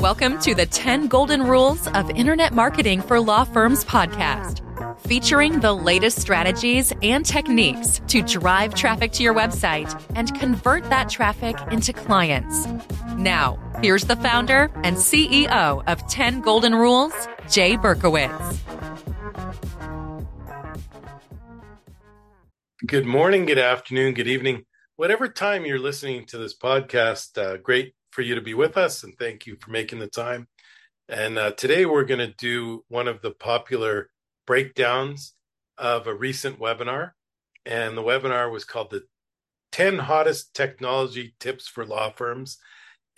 Welcome to the 10 Golden Rules of Internet Marketing for Law Firms podcast, featuring the latest strategies and techniques to drive traffic to your website and convert that traffic into clients. Now, here's the founder and CEO of 10 Golden Rules, Jay Berkowitz. Good morning, good afternoon, good evening. Whatever time you're listening to this podcast, great for you to be with us, and thank you for making the time. And today we're going to do one of the popular breakdowns of a recent webinar. And the webinar was called the 10 Hottest Technology Tips for Law Firms.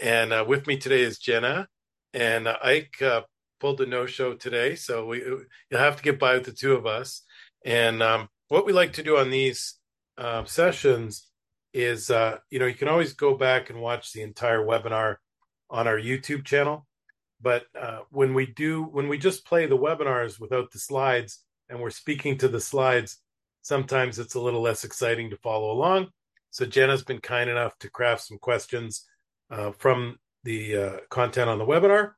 And with me today is Jenna, and Ike pulled the no-show today, so you'll have to get by with the two of us. And what we like to do on these sessions is, you can always go back and watch the entire webinar on our YouTube channel. But when we just play the webinars without the slides and we're speaking to the slides, sometimes it's a little less exciting to follow along. So Jenna's been kind enough to craft some questions from the content on the webinar,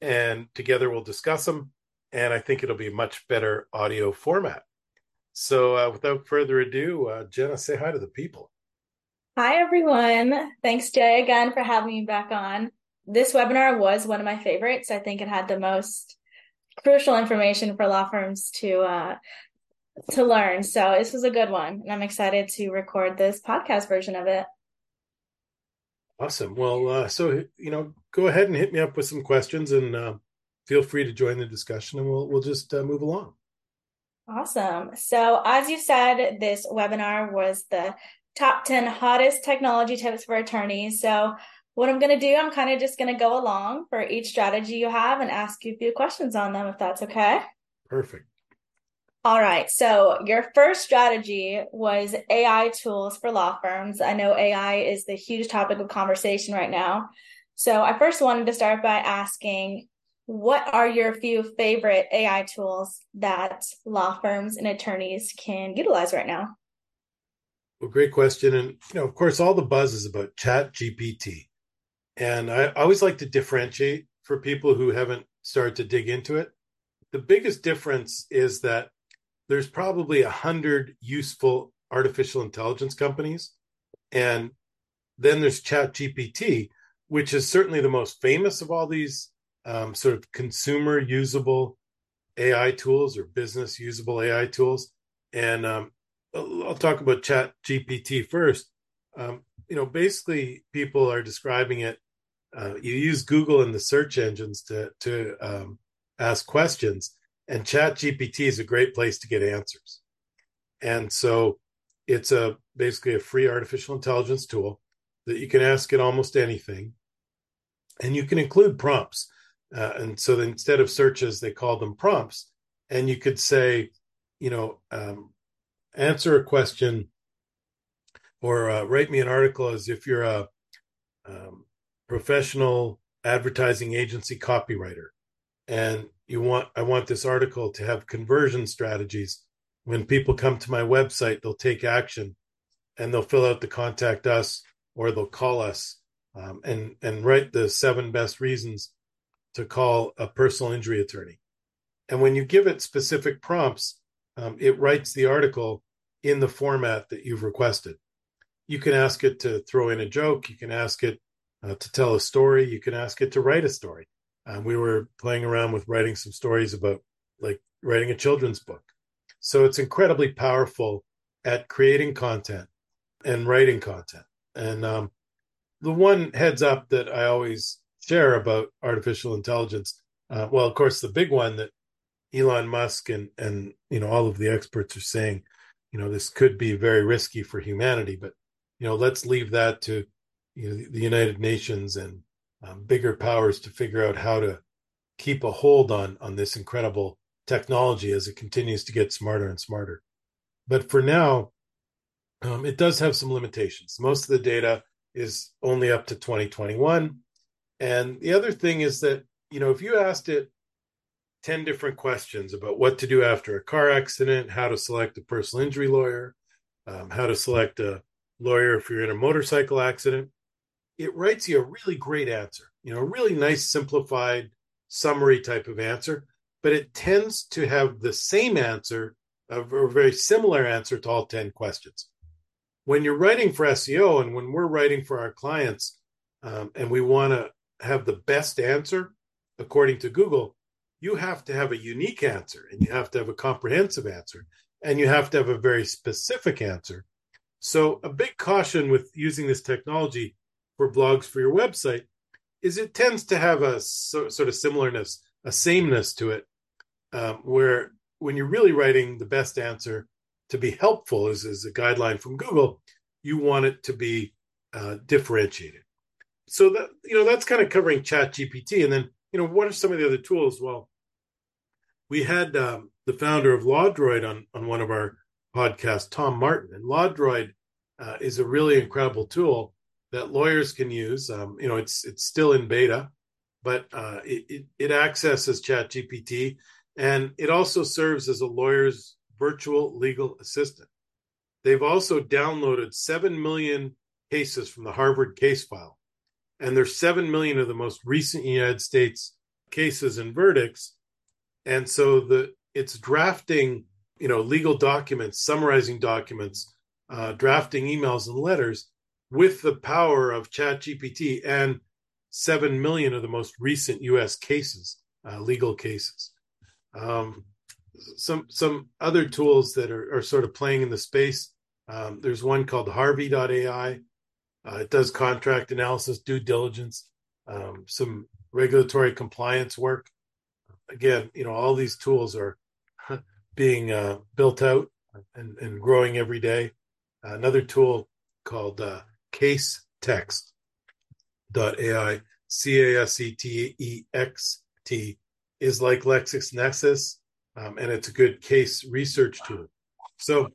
and together we'll discuss them. And I think it'll be a much better audio format. So without further ado, Jenna, say hi to the people. Hi, everyone. Thanks, Jay, again for having me back on. This webinar was one of my favorites. I think it had the most crucial information for law firms to learn. So this was a good one, and I'm excited to record this podcast version of it. Awesome. Well, so, go ahead and hit me up with some questions, and feel free to join the discussion, and we'll just move along. Awesome. So as you said, this webinar was the top 10 hottest technology tips for attorneys. So what I'm going to do, I'm kind of just going to go along for each strategy you have and ask you a few questions on them, if that's okay. Perfect. All right. So your first strategy was AI tools for law firms. I know AI is the huge topic of conversation right now. So I first wanted to start by asking, what are your few favorite AI tools that law firms and attorneys can utilize right now? Well, great question. And, of course, all the buzz is about ChatGPT. And I always like to differentiate for people who haven't started to dig into it. The biggest difference is that there's probably 100 useful artificial intelligence companies. And then there's ChatGPT, which is certainly the most famous of all these sort of consumer usable AI tools or business usable AI tools. And I'll talk about ChatGPT first. Basically people are describing it. You use Google and the search engines to ask questions, and ChatGPT is a great place to get answers. And so it's basically a free artificial intelligence tool that you can ask it almost anything, and you can include prompts. And so instead of searches, they call them prompts. And you could say, answer a question, or write me an article as if you're a professional advertising agency copywriter. And I want this article to have conversion strategies. When people come to my website, they'll take action, and they'll fill out the contact us, or they'll call us and write the 7 best reasons to call a personal injury attorney. And when you give it specific prompts, it writes the article in the format that you've requested. You can ask it to throw in a joke. You can ask it to tell a story. You can ask it to write a story. We were playing around with writing some stories about writing a children's book. So it's incredibly powerful at creating content and writing content. And the one heads up that I always share about artificial intelligence, well, of course, the big one that Elon Musk and all of the experts are saying, this could be very risky for humanity, but, let's leave that to the United Nations and bigger powers to figure out how to keep a hold on this incredible technology as it continues to get smarter and smarter. But for now, it does have some limitations. Most of the data is only up to 2021. And the other thing is that, if you asked it 10 different questions about what to do after a car accident, how to select a personal injury lawyer, how to select a lawyer if you're in a motorcycle accident, it writes you a really great answer, you know, a really nice simplified summary type of answer, but it tends to have the same answer, a very similar answer to all 10 questions. When you're writing for SEO and when we're writing for our clients and we want to have the best answer, according to Google, you have to have a unique answer and you have to have a comprehensive answer and you have to have a very specific answer. So a big caution with using this technology for blogs for your website is it tends to have a sort of similarness, a sameness to it, where when you're really writing the best answer to be helpful is a guideline from Google, you want it to be differentiated. So that, you know, that's kind of covering ChatGPT. And then, you know, what are some of the other tools? Well, we had the founder of LawDroid on one of our podcasts, Tom Martin. And LawDroid is a really incredible tool that lawyers can use. You know, it's still in beta, but it accesses ChatGPT. And it also serves as a lawyer's virtual legal assistant. They've also downloaded 7 million cases from the Harvard case file. And there's 7 million of the most recent United States cases and verdicts. And so it's drafting, you know, legal documents, summarizing documents, drafting emails and letters with the power of ChatGPT and 7 million of the most recent U.S. cases, legal cases. Some other tools that are sort of playing in the space. There's one called Harvey.ai. It does contract analysis, due diligence, some regulatory compliance work. Again, you know, all these tools are being built out and growing every day. Another tool called casetext.ai, CASETEXT, is like LexisNexis, and it's a good case research tool. So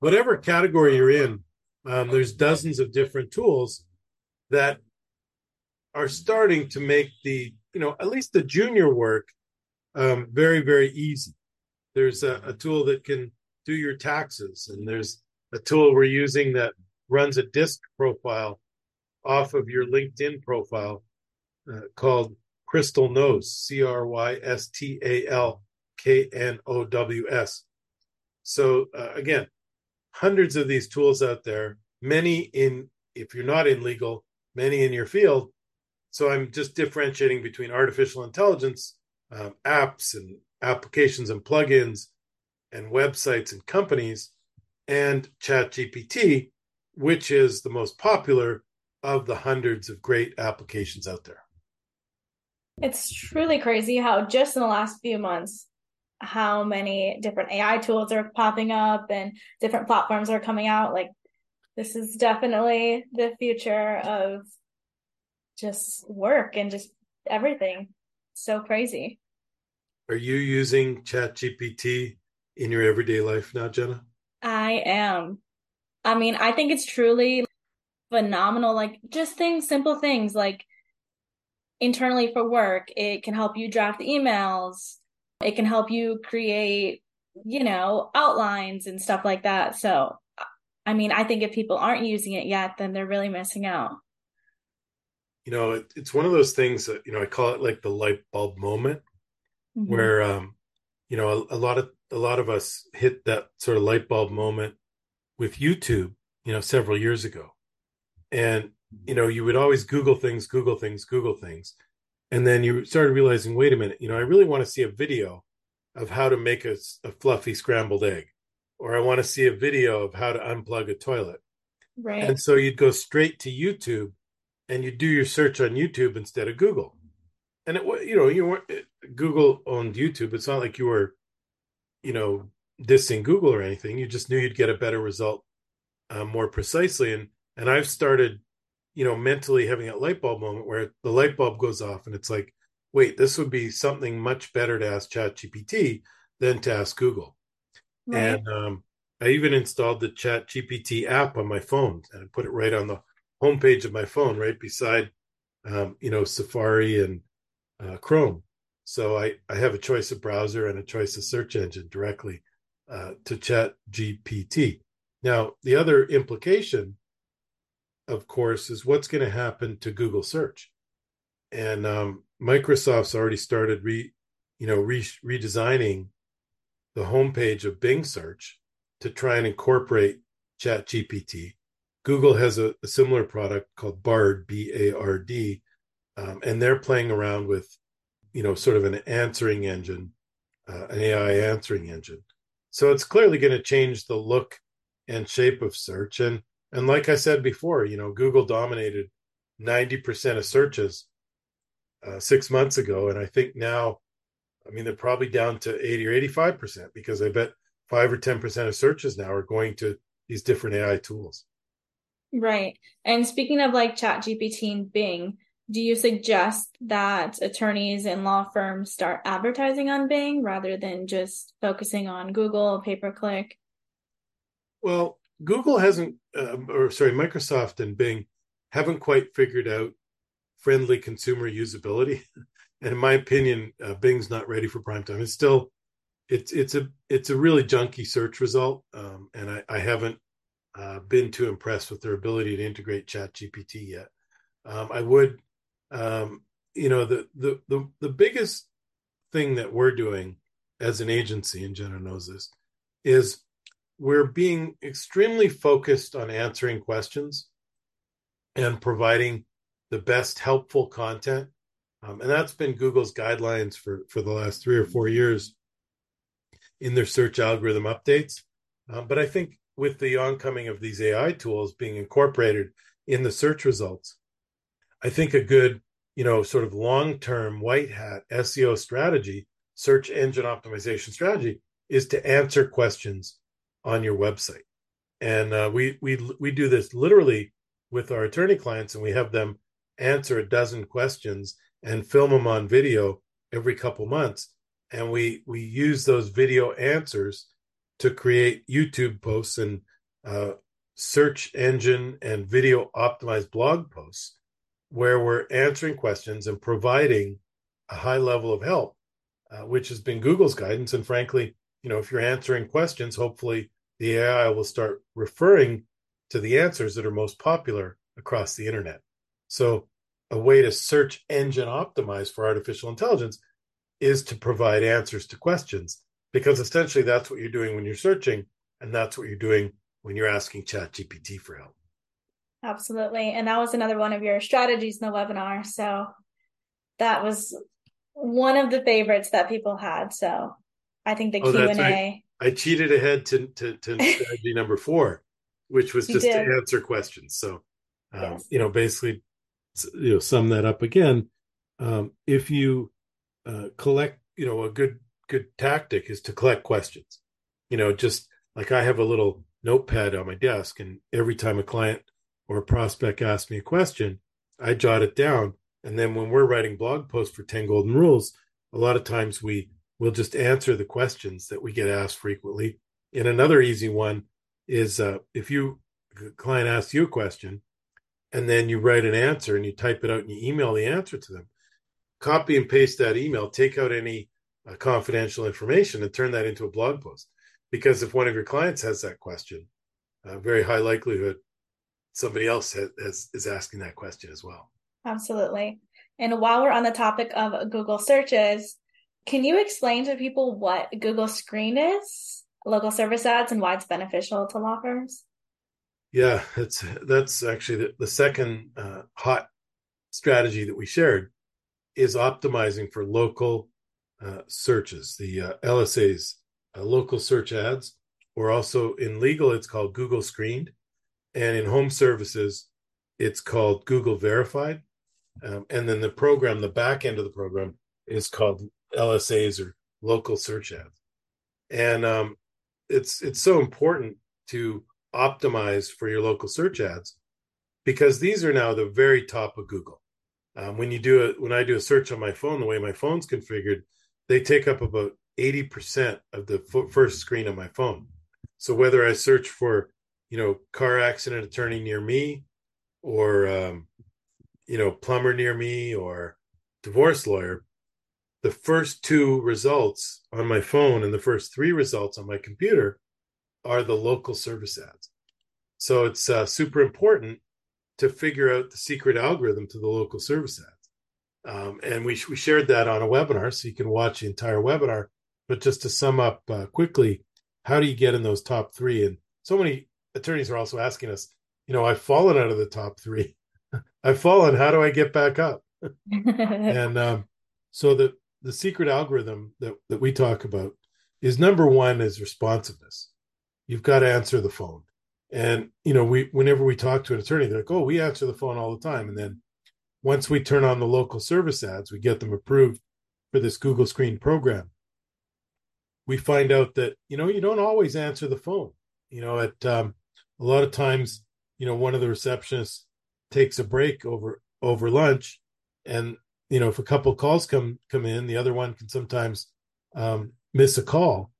whatever category you're in, there's dozens of different tools that are starting to make the, you know, at least the junior work very, very easy. There's a tool that can do your taxes, and there's a tool we're using that runs a disk profile off of your LinkedIn profile called Crystal Knows, CRYSTALKNOWS. So again, hundreds of these tools out there, many in, if you're not in legal, many in your field. So I'm just differentiating between artificial intelligence, apps and applications and plugins and websites and companies, and ChatGPT, which is the most popular of the hundreds of great applications out there. It's truly crazy how just in the last few months, how many different AI tools are popping up and different platforms are coming out. Like, this is definitely the future of just work and just everything. So crazy. Are you using ChatGPT in your everyday life now, Jenna? I am. I mean, I think it's truly phenomenal. Like, just things, simple things like internally for work, it can help you draft emails. It can help you create, you know, outlines and stuff like that. So, I mean, I think if people aren't using it yet, then they're really missing out. You know, it's one of those things that, you know, I call it like the light bulb moment, mm-hmm. where, you know, a lot of us hit that sort of light bulb moment with YouTube, you know, several years ago. And, you know, you would always Google things. And then you started realizing, wait a minute, you know, I really want to see a video of how to make a fluffy scrambled egg, or I want to see a video of how to unplug a toilet. Right. And so you'd go straight to YouTube and you do your search on YouTube instead of Google. And it, you know, you weren't, Google owned YouTube. It's not like you were, you know, dissing Google or anything. You just knew you'd get a better result more precisely. And I've started, you know, mentally having that light bulb moment where the light bulb goes off and it's like, wait, this would be something much better to ask ChatGPT than to ask Google. Right. And I even installed the ChatGPT app on my phone and I put it right on the homepage of my phone, right beside, you know, Safari and Chrome. So I have a choice of browser and a choice of search engine directly to ChatGPT. Now, the other implication of course, is what's going to happen to Google search. And Microsoft's already started redesigning the homepage of Bing search to try and incorporate ChatGPT. Google has a similar product called BARD, B-A-R-D, and they're playing around with, sort of an answering engine, an AI answering engine. So it's clearly going to change the look and shape of search. And like I said before, Google dominated 90% of searches 6 months ago. And I think now, they're probably down to 80 or 85% because I bet 5 or 10% of searches now are going to these different AI tools. Right. And speaking of like ChatGPT and Bing, do you suggest that attorneys and law firms start advertising on Bing rather than just focusing on Google, pay-per-click? Well, Microsoft and Bing haven't quite figured out friendly consumer usability. And in my opinion, Bing's not ready for prime time. It's still, it's a really junky search result. And I haven't been too impressed with their ability to integrate ChatGPT yet. The biggest thing that we're doing as an agency, and Jenna knows this, is we're being extremely focused on answering questions and providing the best helpful content. And that's been Google's guidelines for the last 3 or 4 years in their search algorithm updates. But I think with the oncoming of these AI tools being incorporated in the search results, I think a good, sort of long-term white hat SEO strategy, search engine optimization strategy, is to answer questions on your website. And we do this literally with our attorney clients, and we have them answer 12 questions and film them on video every couple months. And we use those video answers to create YouTube posts and search engine and video optimized blog posts where we're answering questions and providing a high level of help, which has been Google's guidance. And frankly, if you're answering questions, hopefully the AI will start referring to the answers that are most popular across the internet. So a way to search engine optimize for artificial intelligence is to provide answers to questions, because essentially that's what you're doing when you're searching, and that's what you're doing when you're asking ChatGPT for help. Absolutely. And that was another one of your strategies in the webinar. So that was one of the favorites that people had. So I think the Q&A. Right. I cheated ahead to strategy number 4, which was just to answer questions. So, yes. Sum that up again. If you collect, a good tactic is to collect questions. Just like I have a little notepad on my desk, and every time a client or a prospect asks me a question, I jot it down. And then when we're writing blog posts for 10 Golden Rules, a lot of times we'll just answer the questions that we get asked frequently. And another easy one is if a client asks you a question, and then you write an answer and you type it out and you email the answer to them, copy and paste that email, take out any confidential information and turn that into a blog post. Because if one of your clients has that question, very high likelihood somebody else is asking that question as well. Absolutely. And while we're on the topic of Google searches, can you explain to people what Google Screened is, Local Service Ads, and why it's beneficial to law firms? Yeah, that's actually the second hot strategy that we shared is optimizing for local searches, the LSAs, Local Search Ads, or also in legal, it's called Google Screened. And in home services, it's called Google Verified. And then the program, the back end of the program, is called LSAs or Local Search Ads. And it's so important to optimize for your local search ads because these are now the very top of Google. When I do a search on my phone, the way my phone's configured, they take up about 80% of the first screen on my phone. So whether I search for car accident attorney near me, or, plumber near me, or divorce lawyer, the first 2 results on my phone and the first 3 results on my computer are the local service ads. So it's super important to figure out the secret algorithm to the local service ads. And we shared that on a webinar, so you can watch the entire webinar. But just to sum up quickly, how do you get in those top three? And so many attorneys are also asking us, you know, I've fallen out of the top three. I've fallen. How do I get back up? And so the secret algorithm that we talk about is, number one is responsiveness. You've got to answer the phone. And, you know, whenever we talk to an attorney, they're like, oh, we answer the phone all the time. And then once we turn on the local service ads, we get them approved for this Google Screened program. We find out that, you know, you don't always answer the phone. You know, at a lot of times, you know, one of the receptionists takes a break over lunch. And, you know, if a couple calls come in, the other one can sometimes miss a call.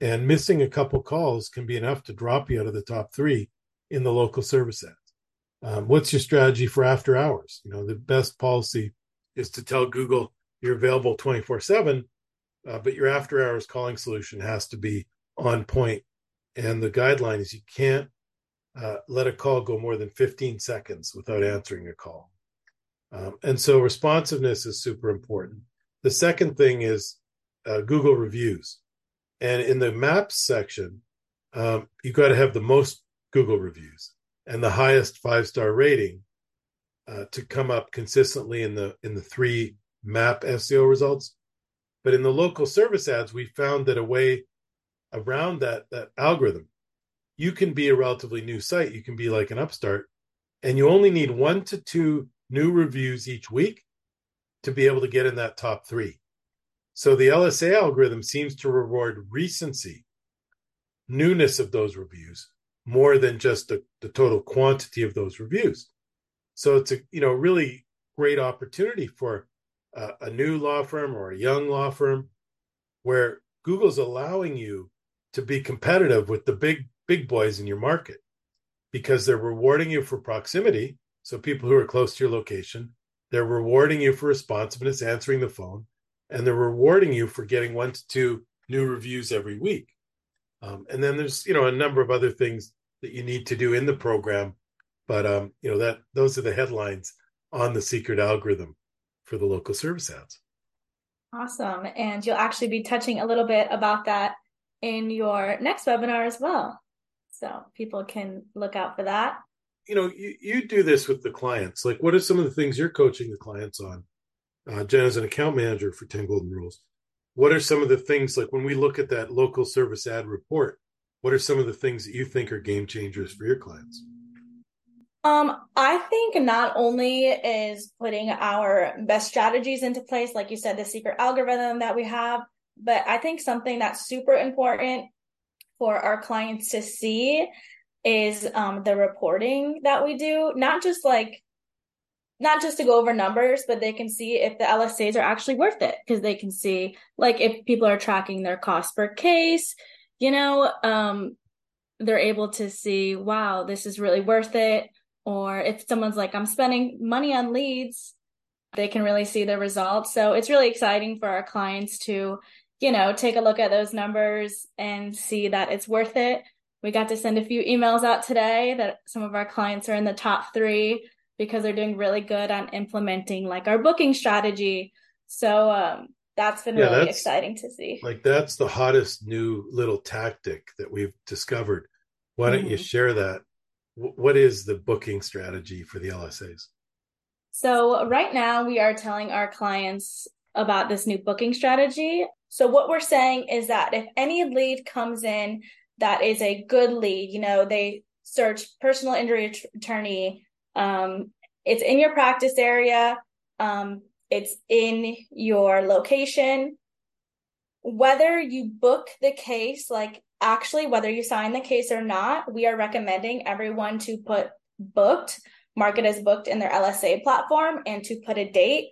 And missing a couple calls can be enough to drop you out of the top three in the local service ads. What's your strategy for after hours? You know, the best policy is to tell Google you're available 24/7, but your after hours calling solution has to be on point. And the guideline is you can't let a call go more than 15 seconds without answering a call. And so responsiveness is super important. The second thing is Google reviews. And in the maps section, you've got to have the most Google reviews and the highest 5-star rating to come up consistently in the three map SEO results. But in the local service ads, we found that a way around that algorithm, you can be a relatively new site. You can be like an upstart, and you only need 1 to 2 new reviews each week to be able to get in that top three. So the LSA algorithm seems to reward recency, newness of those reviews, more than just the total quantity of those reviews. So it's a, you know, really great opportunity for a new law firm or a young law firm, where Google's allowing you to be competitive with the big boys in your market, because they're rewarding you for proximity. So people who are close to your location, they're rewarding you for responsiveness, answering the phone. And they're rewarding you for getting 1 to 2 new reviews every week. And then there's, you know, a number of other things that you need to do in the program. But, you know, those are the headlines on the secret algorithm for the local service ads. Awesome. And you'll actually be touching a little bit about that in your next webinar as well. So people can look out for that. You know, you do this with the clients. Like, what are some of the things you're coaching the clients on? Jenna's an account manager for 10 Golden Rules. What are some of the things, like when we look at that local service ad report, what are some of the things that you think are game changers for your clients? I think not only is putting our best strategies into place, like you said, the secret algorithm that we have, but I think something that's super important for our clients to see is the reporting that we do, not just to go over numbers, but they can see if the LSAs are actually worth it, because they can see, like, if people are tracking their cost per case, you know, they're able to see, wow, this is really worth it. Or if someone's like, I'm spending money on leads, they can really see the results. So it's really exciting for our clients to, you know, take a look at those numbers and see that it's worth it. We got to send a few emails out today that some of our clients are in the top three, because they're doing really good on implementing, like, our booking strategy. So that's been really exciting to see. Like, that's the hottest new little tactic that we've discovered. Why don't you share that? What is the booking strategy for the LSAs? So right now we are telling our clients about this new booking strategy. So what we're saying is that if any lead comes in that is a good lead, you know, they search personal injury attorney, it's in your practice area, it's in your location, whether you book the case, like actually whether you sign the case or not, we are recommending everyone to put booked, market as booked in their LSA platform, and to put a date,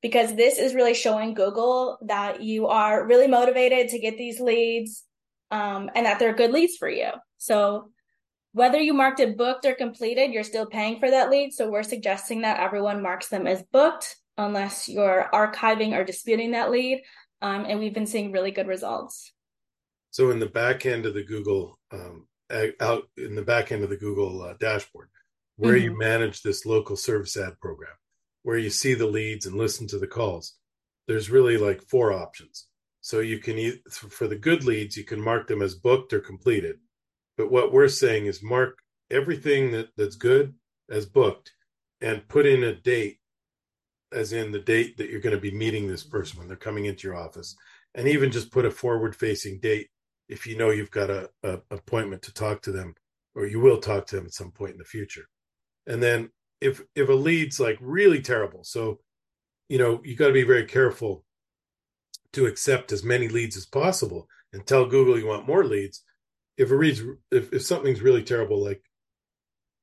because this is really showing Google that you are really motivated to get these leads, and that they're good leads for you. So whether you marked it booked or completed, you're still paying for that lead. So we're suggesting that everyone marks them as booked unless you're archiving or disputing that lead. And we've been seeing really good results. So in the back end of the Google dashboard, where mm-hmm. you manage this local service ad program, where you see the leads and listen to the calls. There's really like four options. So you can, for the good leads, you can mark them as booked or completed. But what we're saying is mark everything that's good as booked and put in a date, as in the date that you're going to be meeting this person when they're coming into your office. And even just put a forward-facing date if you know you've got an appointment to talk to them, or you will talk to them at some point in the future. And then if a lead's like really terrible, so, you know, you got to be very careful to accept as many leads as possible and tell Google you want more leads. If it reads, if something's really terrible, like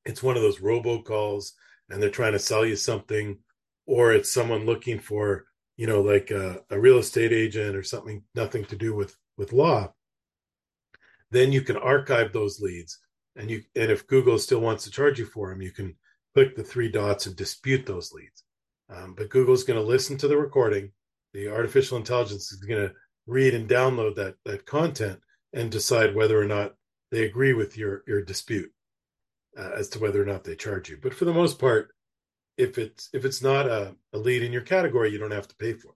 it's one of those robocalls and they're trying to sell you something, or it's someone looking for, you know, like a real estate agent or something, nothing to do with law, then you can archive those leads. And if Google still wants to charge you for them, you can click the three dots and dispute those leads. But Google's going to listen to the recording. The artificial intelligence is going to read and download that content and decide whether or not they agree with your dispute as to whether or not they charge you. But for the most part, if it's not a lead in your category, you don't have to pay for it.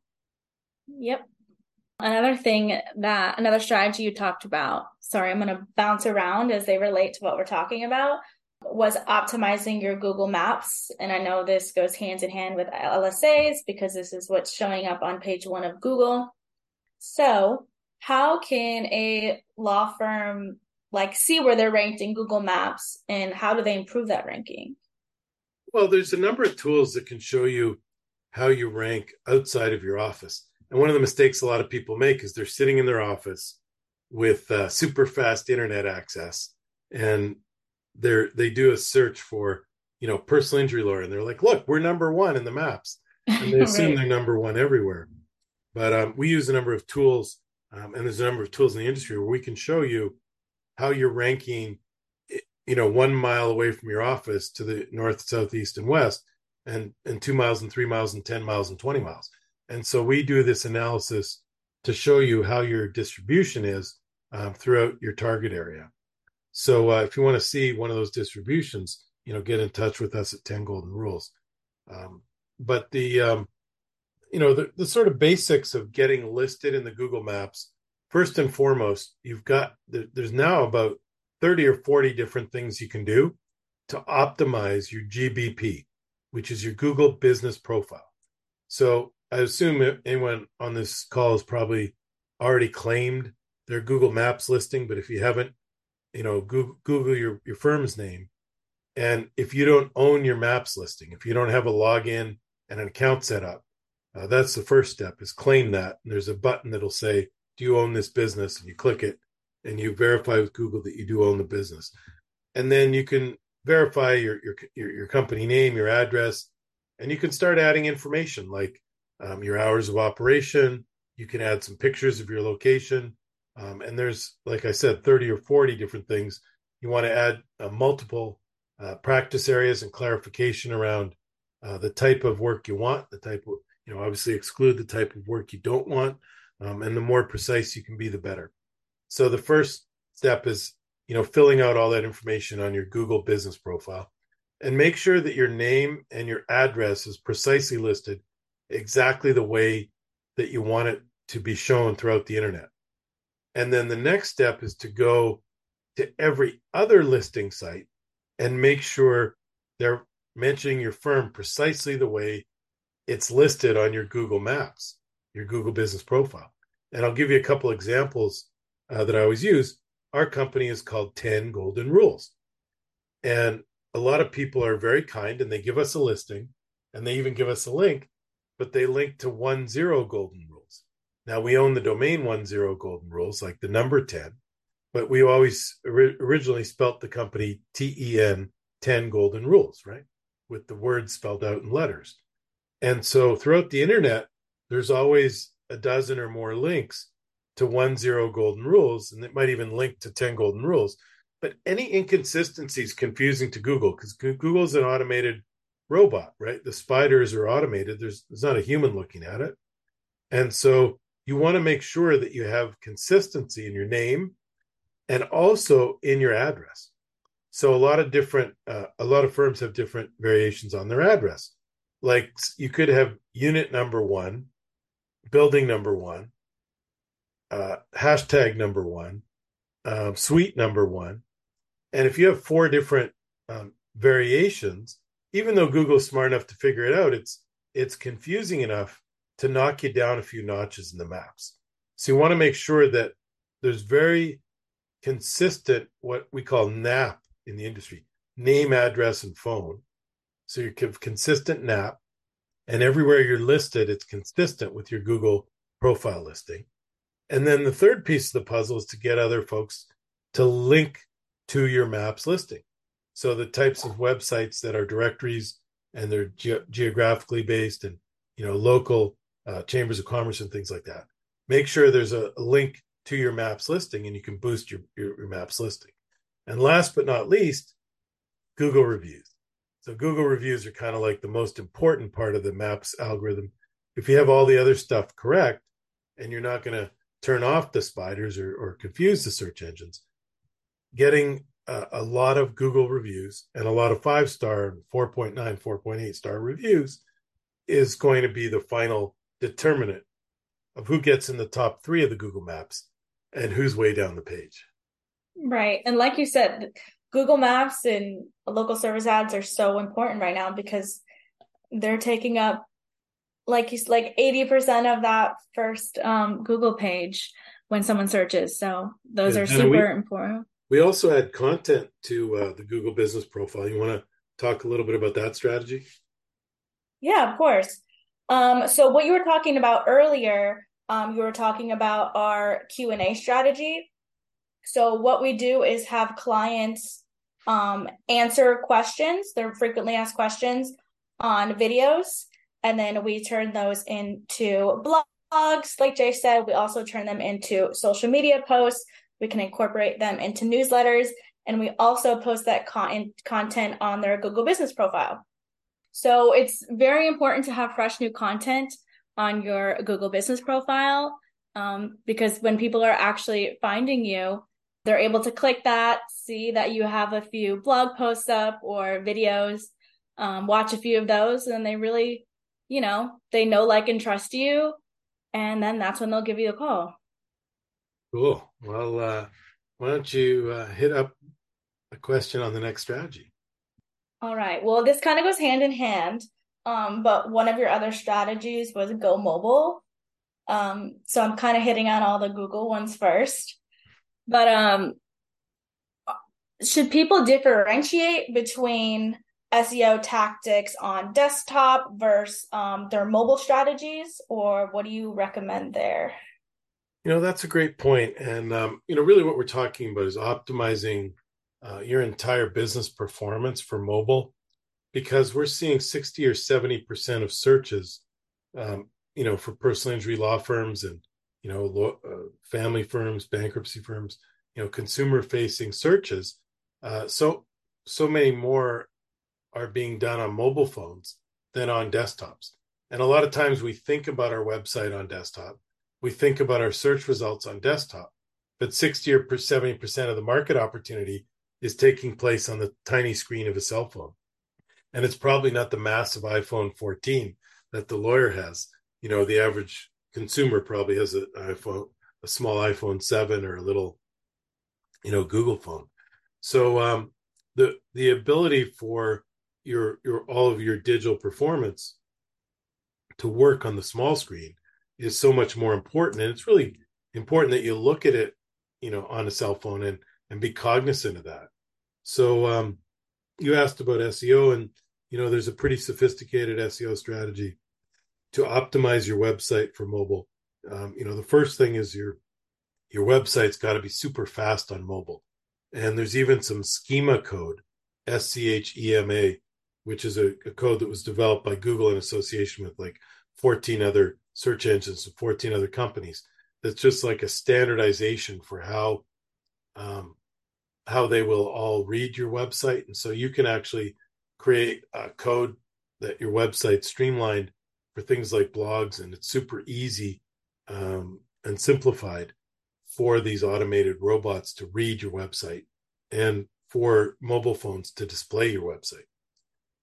Yep. Another strategy you talked about, sorry, I'm going to bounce around as they relate to what we're talking about, was optimizing your Google Maps. And I know this goes hand in hand with LSAs because this is what's showing up on page one of Google. So how can a law firm see where they're ranked in Google Maps, and how do they improve that ranking? Well, there's a number of tools that can show you how you rank outside of your office. And one of the mistakes a lot of people make is they're sitting in their office with super fast internet access, and they do a search for, you know, personal injury lawyer, and they're like, look, we're number one in the maps. And they assume right. They're number one everywhere. But we use a number of tools, and there's a number of tools in the industry where we can show you how you're ranking, you know, 1 mile away from your office to the north, south, east, and west, and 2 miles and 3 miles and 10 miles and 20 miles. And so we do this analysis to show you how your distribution is throughout your target area. So if you want to see one of those distributions, you know, get in touch with us at 10 Golden Rules. But the sort of basics of getting listed in the Google Maps, first and foremost, you've got, there's now about 30 or 40 different things you can do to optimize your GBP, which is your Google business profile. So I assume anyone on this call has probably already claimed their Google Maps listing, but if you haven't, you know, Google your firm's name. And if you don't own your Maps listing, if you don't have a login and an account set up, that's the first step, is claim that. And there's a button that'll say, do you own this business? And you click it and you verify with Google that you do own the business. And then you can verify your company name, your address, and you can start adding information like your hours of operation. You can add some pictures of your location. And there's, like I said, 30 or 40 different things. You want to add multiple practice areas and clarification around the type of work you want, the type of, you know, obviously exclude the type of work you don't want. And the more precise you can be, the better. So the first step is, you know, filling out all that information on your Google business profile, and make sure that your name and your address is precisely listed exactly the way that you want it to be shown throughout the internet. And then the next step is to go to every other listing site and make sure they're mentioning your firm precisely the way it's listed on your Google Maps, your Google business profile. And I'll give you a couple examples that I always use. Our company is called 10 Golden Rules. And a lot of people are very kind, and they give us a listing, and they even give us a link, but they link to 10 Golden Rules. Now, we own the domain 10 Golden Rules, like the number 10, but we always originally spelt the company TEN, 10 Golden Rules, right? With the words spelled out in letters. And so throughout the internet, there's always a dozen or more links to 10 Golden Rules, and it might even link to 10 Golden Rules. But any inconsistency is confusing to Google, because Google's an automated robot, right? The spiders are automated. There's not a human looking at it. And so you want to make sure that you have consistency in your name and also in your address. So a lot of firms have different variations on their address. Like you could have unit number one, building number one, hashtag number one, suite number one. And if you have four different variations, even though Google's smart enough to figure it out, it's confusing enough to knock you down a few notches in the maps. So you want to make sure that there's very consistent, what we call NAP in the industry, name, address, and phone. So you have consistent NAP, and everywhere you're listed, it's consistent with your Google profile listing. And then the third piece of the puzzle is to get other folks to link to your maps listing. So the types of websites that are directories and they're geographically based and, you know, local chambers of commerce and things like that. Make sure there's a link to your maps listing and you can boost your maps listing. And last but not least, Google reviews. So Google reviews are kind of like the most important part of the maps algorithm. If you have all the other stuff correct and you're not going to turn off the spiders or confuse the search engines, getting a lot of Google reviews and a lot of 5-star, 4.9, 4.8-star reviews is going to be the final determinant of who gets in the top three of the Google Maps and who's way down the page. Right. And like you said, Google Maps and local service ads are so important right now because they're taking up, like 80% of that first Google page when someone searches. So those are super important. We also add content to the Google Business Profile. You want to talk a little bit about that strategy? Yeah, of course. So what you were talking about earlier, you were talking about our Q&A strategy. So what we do is have clients answer questions, their frequently asked questions on videos, and then we turn those into blogs. Like Jay said, we also turn them into social media posts. We can incorporate them into newsletters, and we also post that content on their Google Business Profile. So it's very important to have fresh new content on your Google Business Profile because when people are actually finding you, they're able to click that, see that you have a few blog posts up or videos, watch a few of those, and they really, you know, they know, like, and trust you, and then that's when they'll give you a call. Cool. Well, why don't you hit up a question on the next strategy? All right. Well, this kind of goes hand in hand, but one of your other strategies was go mobile. So I'm kind of hitting on all the Google ones first. But should people differentiate between SEO tactics on desktop versus their mobile strategies, or what do you recommend there? You know, that's a great point. And, you know, really what we're talking about is optimizing your entire business performance for mobile, because we're seeing 60 or 70% of searches, you know, for personal injury law firms and, you know, family firms, bankruptcy firms, you know, consumer facing searches. So many more are being done on mobile phones than on desktops. And a lot of times we think about our website on desktop. We think about our search results on desktop, but 60 or 70% of the market opportunity is taking place on the tiny screen of a cell phone. And it's probably not the massive iPhone 14 that the lawyer has. You know, the average consumer probably has a small iPhone 7 or a little, you know, Google phone. So the ability for your all of your digital performance to work on the small screen is so much more important. And it's really important that you look at it, you know, on a cell phone and be cognizant of that. So you asked about SEO, and, you know, there's a pretty sophisticated SEO strategy to optimize your website for mobile. You know, the first thing is your website's got to be super fast on mobile. And there's even some schema code, SCHEMA, which is a code that was developed by Google in association with like 14 other search engines and 14 other companies. That's just like a standardization for how they will all read your website. And so you can actually create a code that your website streamlined for things like blogs, and it's super easy and simplified for these automated robots to read your website. And for mobile phones to display your website.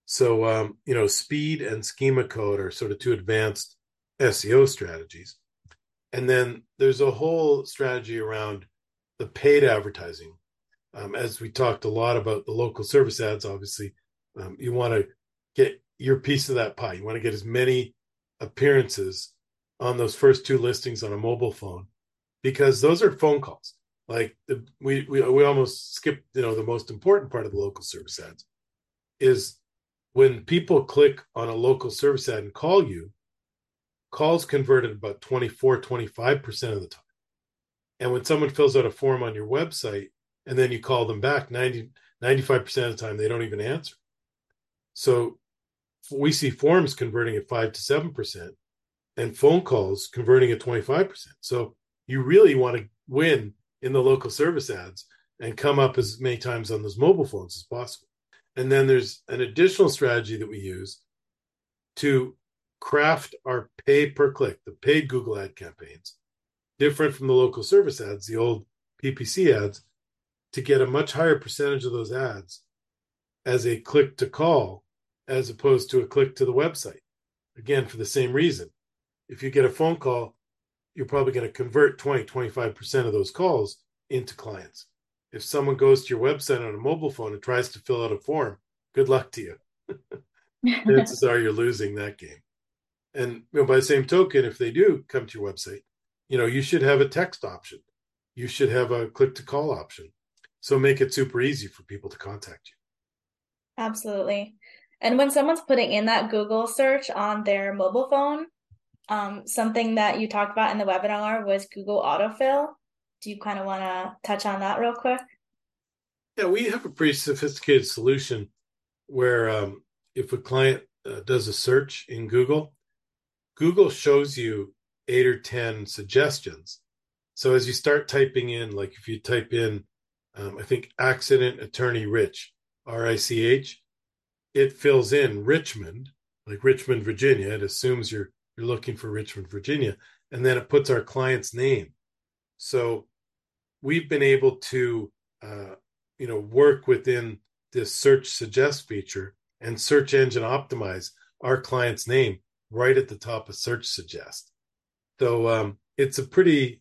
So, speed and schema code are sort of two advanced SEO strategies. And then there's a whole strategy around the paid advertising. As we talked a lot about the local service ads, obviously, you want to get your piece of that pie. You want to get as many appearances on those first two listings on a mobile phone, because those are phone calls. Like we almost skipped, the most important part of the local service ads is when people click on a local service ad and call you, calls converted about 25% of the time. And when someone fills out a form on your website and then you call them back, 95% of the time, they don't even answer. So we see forms converting at 5 to 7% and phone calls converting at 25%. So you really want to win in the local service ads and come up as many times on those mobile phones as possible. And then there's an additional strategy that we use to craft our pay per click, the paid Google ad campaigns, different from the local service ads, the old PPC ads, to get a much higher percentage of those ads as a click to call, as opposed to a click to the website. Again, for the same reason. If you get a phone call, you're probably going to convert 20-25% of those calls into clients. If someone goes to your website on a mobile phone and tries to fill out a form, good luck to you. Chances are you're losing that game. And by the same token, if they do come to your website, you should have a text option. You should have a click to call option. So make it super easy for people to contact you. Absolutely. And when someone's putting in that Google search on their mobile phone, something that you talked about in the webinar was Google autofill. Do you kind of want to touch on that real quick? Yeah, we have a pretty sophisticated solution where if a client does a search in Google, Google shows you 8 or 10 suggestions. So as you start typing in, like if you type in, I think accident attorney Rich, R-I-C-H, it fills in Richmond, like Richmond, Virginia. It assumes you're looking for Richmond, Virginia, and then it puts our client's name. So we've been able to, work within this search suggest feature and search engine optimize our client's name right at the top of search suggest. So it's a pretty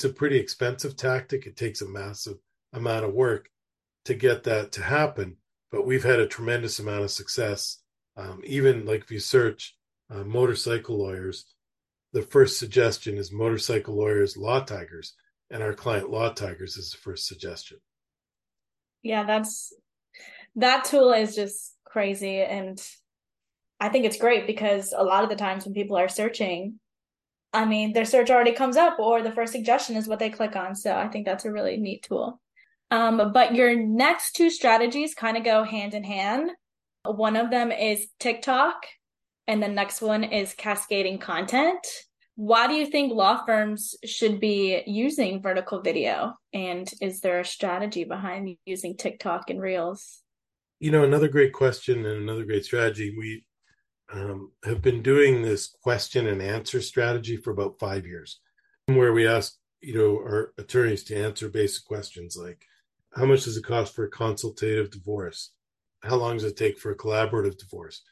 expensive tactic. It takes a massive amount of work to get that to happen, but we've had a tremendous amount of success. Even like if you search motorcycle lawyers, the first suggestion is motorcycle lawyers, Law Tigers, and our client Law Tigers is the first suggestion. Yeah, that tool is just crazy. And I think it's great because a lot of the times when people are searching, their search already comes up or the first suggestion is what they click on. So I think that's a really neat tool. But your next two strategies kind of go hand in hand. One of them is TikTok. And the next one is cascading content. Why do you think law firms should be using vertical video? And is there a strategy behind using TikTok and Reels? Another great question and another great strategy. We have been doing this question and answer strategy for about 5 years, where we ask, our attorneys to answer basic questions like, how much does it cost for a consultative divorce? How long does it take for a collaborative divorce?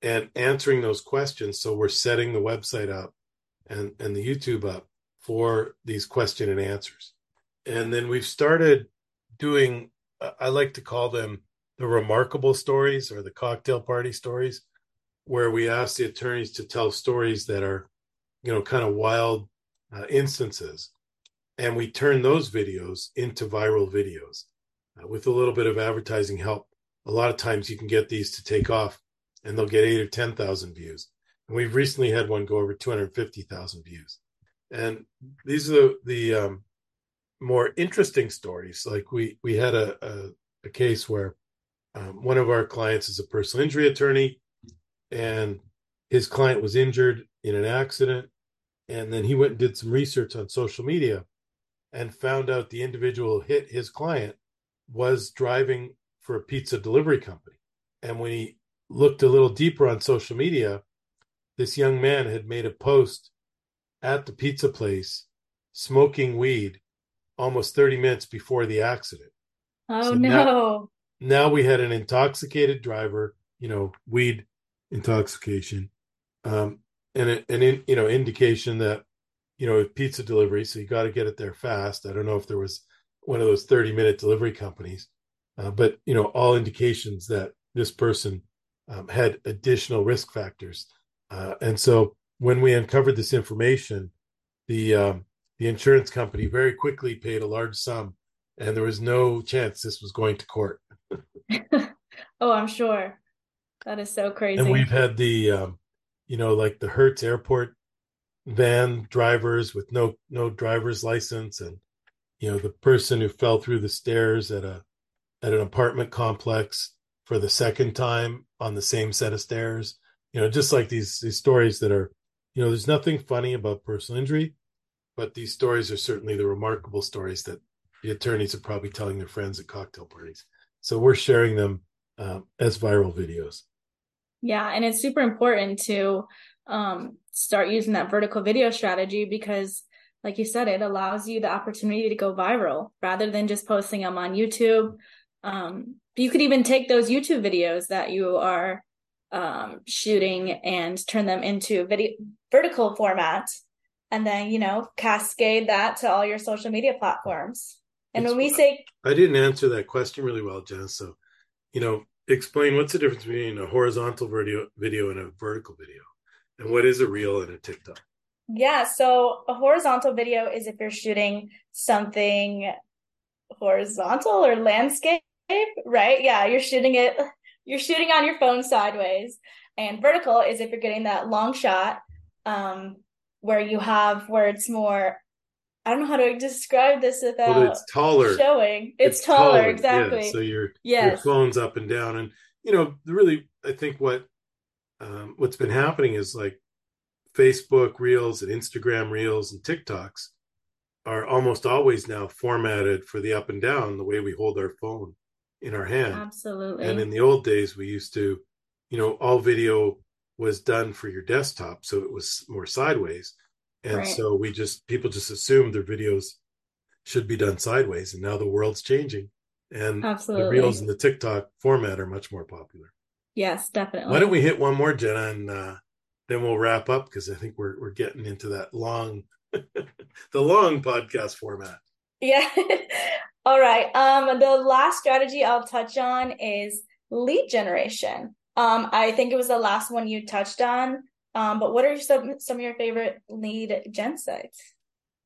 And answering those questions. So we're setting the website up and the YouTube up for these question and answers. And then we've started doing, I like to call them the remarkable stories or the cocktail party stories, where we ask the attorneys to tell stories that are, kind of wild instances. And we turn those videos into viral videos with a little bit of advertising help. A lot of times you can get these to take off and they'll get 8 or 10,000 views. And we've recently had one go over 250,000 views. And these are the more interesting stories. Like we had a case where one of our clients is a personal injury attorney, and his client was injured in an accident. And then he went and did some research on social media and found out the individual hit his client was driving for a pizza delivery company. And when he looked a little deeper on social media, this young man had made a post at the pizza place smoking weed almost 30 minutes before the accident. Oh, so no. Now we had an intoxicated driver, you know, weed intoxication, and indication that, you know, pizza delivery. So you got to get it there fast. I don't know if there was one of those 30-minute delivery companies, but, you know, all indications that this person had additional risk factors. And so when we uncovered this information, the insurance company very quickly paid a large sum, and there was no chance this was going to court. Oh, I'm sure. That is so crazy. And we've had the, like the Hertz airport van drivers with no driver's license, and, you know, the person who fell through the stairs at an apartment complex for the second time on the same set of stairs. You know, just like these stories that are, you know, there's nothing funny about personal injury, but these stories are certainly the remarkable stories that the attorneys are probably telling their friends at cocktail parties. So we're sharing them as viral videos. Yeah, and it's super important to start using that vertical video strategy, because like you said, it allows you the opportunity to go viral rather than just posting them on YouTube. You could even take those YouTube videos that you are shooting and turn them into vertical format, and then, you know, cascade that to all your social media platforms. And it's, when we say... I didn't answer that question really well, Jenna. So, you know, explain what's the difference between a horizontal video and a vertical video, and what is a reel and a TikTok? Yeah, so a horizontal video is if you're shooting something horizontal or landscape, right? Yeah, you're shooting on your phone sideways. And vertical is if you're getting that long shot, where it's more, I don't know how to describe this without it's taller. Showing. It's taller, exactly. Yeah, so your phone's up and down. And, you know, really, I think what's been happening is, like, Facebook Reels and Instagram Reels and TikToks are almost always now formatted for the up and down, the way we hold our phone in our hand. Absolutely. And in the old days, we used to, you know, all video was done for your desktop, so it was more sideways. And so people just assumed their videos should be done sideways. And now the world's changing, and the Reels and the TikTok format are much more popular. Yes, definitely. Why don't we hit one more, Jenna, and then we'll wrap up, because I think we're getting into that long, the long podcast format. Yeah. All right. The last strategy I'll touch on is lead generation. I think it was the last one you touched on. But what are some of your favorite lead gen sites?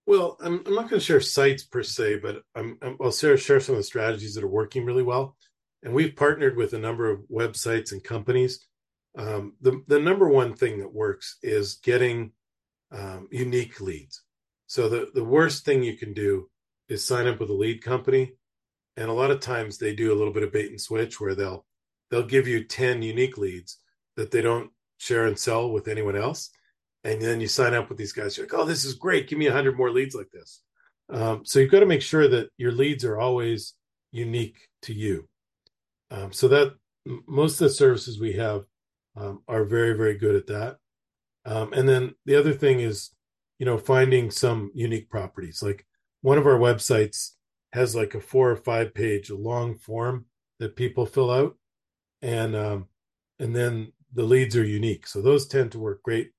Well, I'm not going to share sites per se, but I'll share some of the strategies that are working really well. And we've partnered with a number of websites and companies. The number one thing that works is getting unique leads. So the worst thing you can do is sign up with a lead company, and a lot of times they do a little bit of bait and switch, where they'll give you 10 unique leads that they don't share and sell with anyone else. And then you sign up with these guys. You're like, oh, this is great. Give me 100 more leads like this. So you've got to make sure that your leads are always unique to you. So that most of the services we have are very, very good at that. And then the other thing is, you know, finding some unique properties. Like, one of our websites has like a 4 or 5 page long form that people fill out. And then the leads are unique. So those tend to work great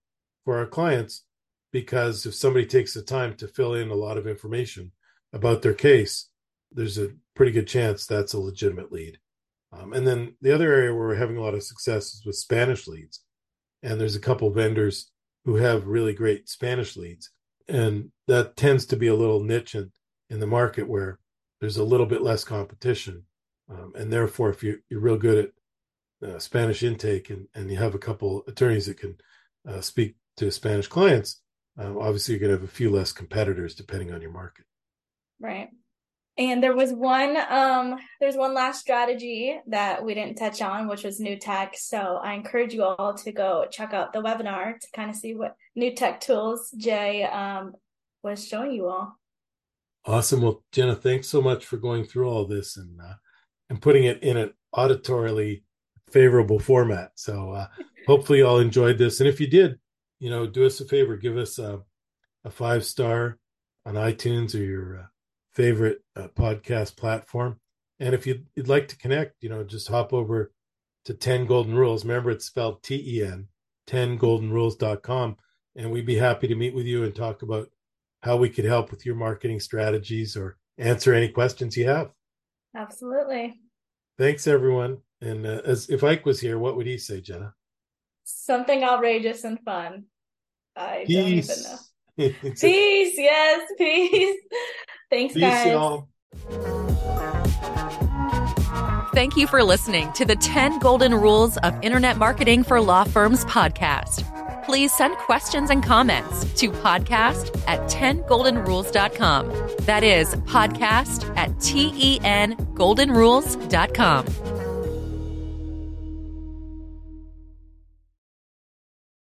for our clients, because if somebody takes the time to fill in a lot of information about their case, there's a pretty good chance that's a legitimate lead. And then the other area where we're having a lot of success is with Spanish leads. And there's a couple of vendors who have really great Spanish leads. And that tends to be a little niche in the market, where there's a little bit less competition. And therefore, if you're real good at Spanish intake, and you have a couple attorneys that can speak to Spanish clients, obviously you're going to have a few less competitors depending on your market. Right. And there was one last strategy that we didn't touch on, which was new tech. So I encourage you all to go check out the webinar to kind of see what new tech tools Jay was showing you all. Awesome. Well, Jenna, thanks so much for going through all this and putting it in an auditorily favorable format. So hopefully you all enjoyed this. And if you did, you know, do us a favor, give us a 5-star on iTunes or your favorite podcast platform. And if you'd like to connect, you know, just hop over to 10 Golden Rules. Remember, it's spelled TEN, 10goldenrules.com. And we'd be happy to meet with you and talk about how we could help with your marketing strategies or answer any questions you have. Absolutely. Thanks, everyone. And as if Ike was here, what would he say, Jenna? Something outrageous and fun. I don't even know. Peace. Yes, peace. Thanks, guys. Y'all. Thank you for listening to the 10 Golden Rules of Internet Marketing for Law Firms podcast. Please send questions and comments to podcast@10goldenrules.com. That is podcast@10goldenrules.com.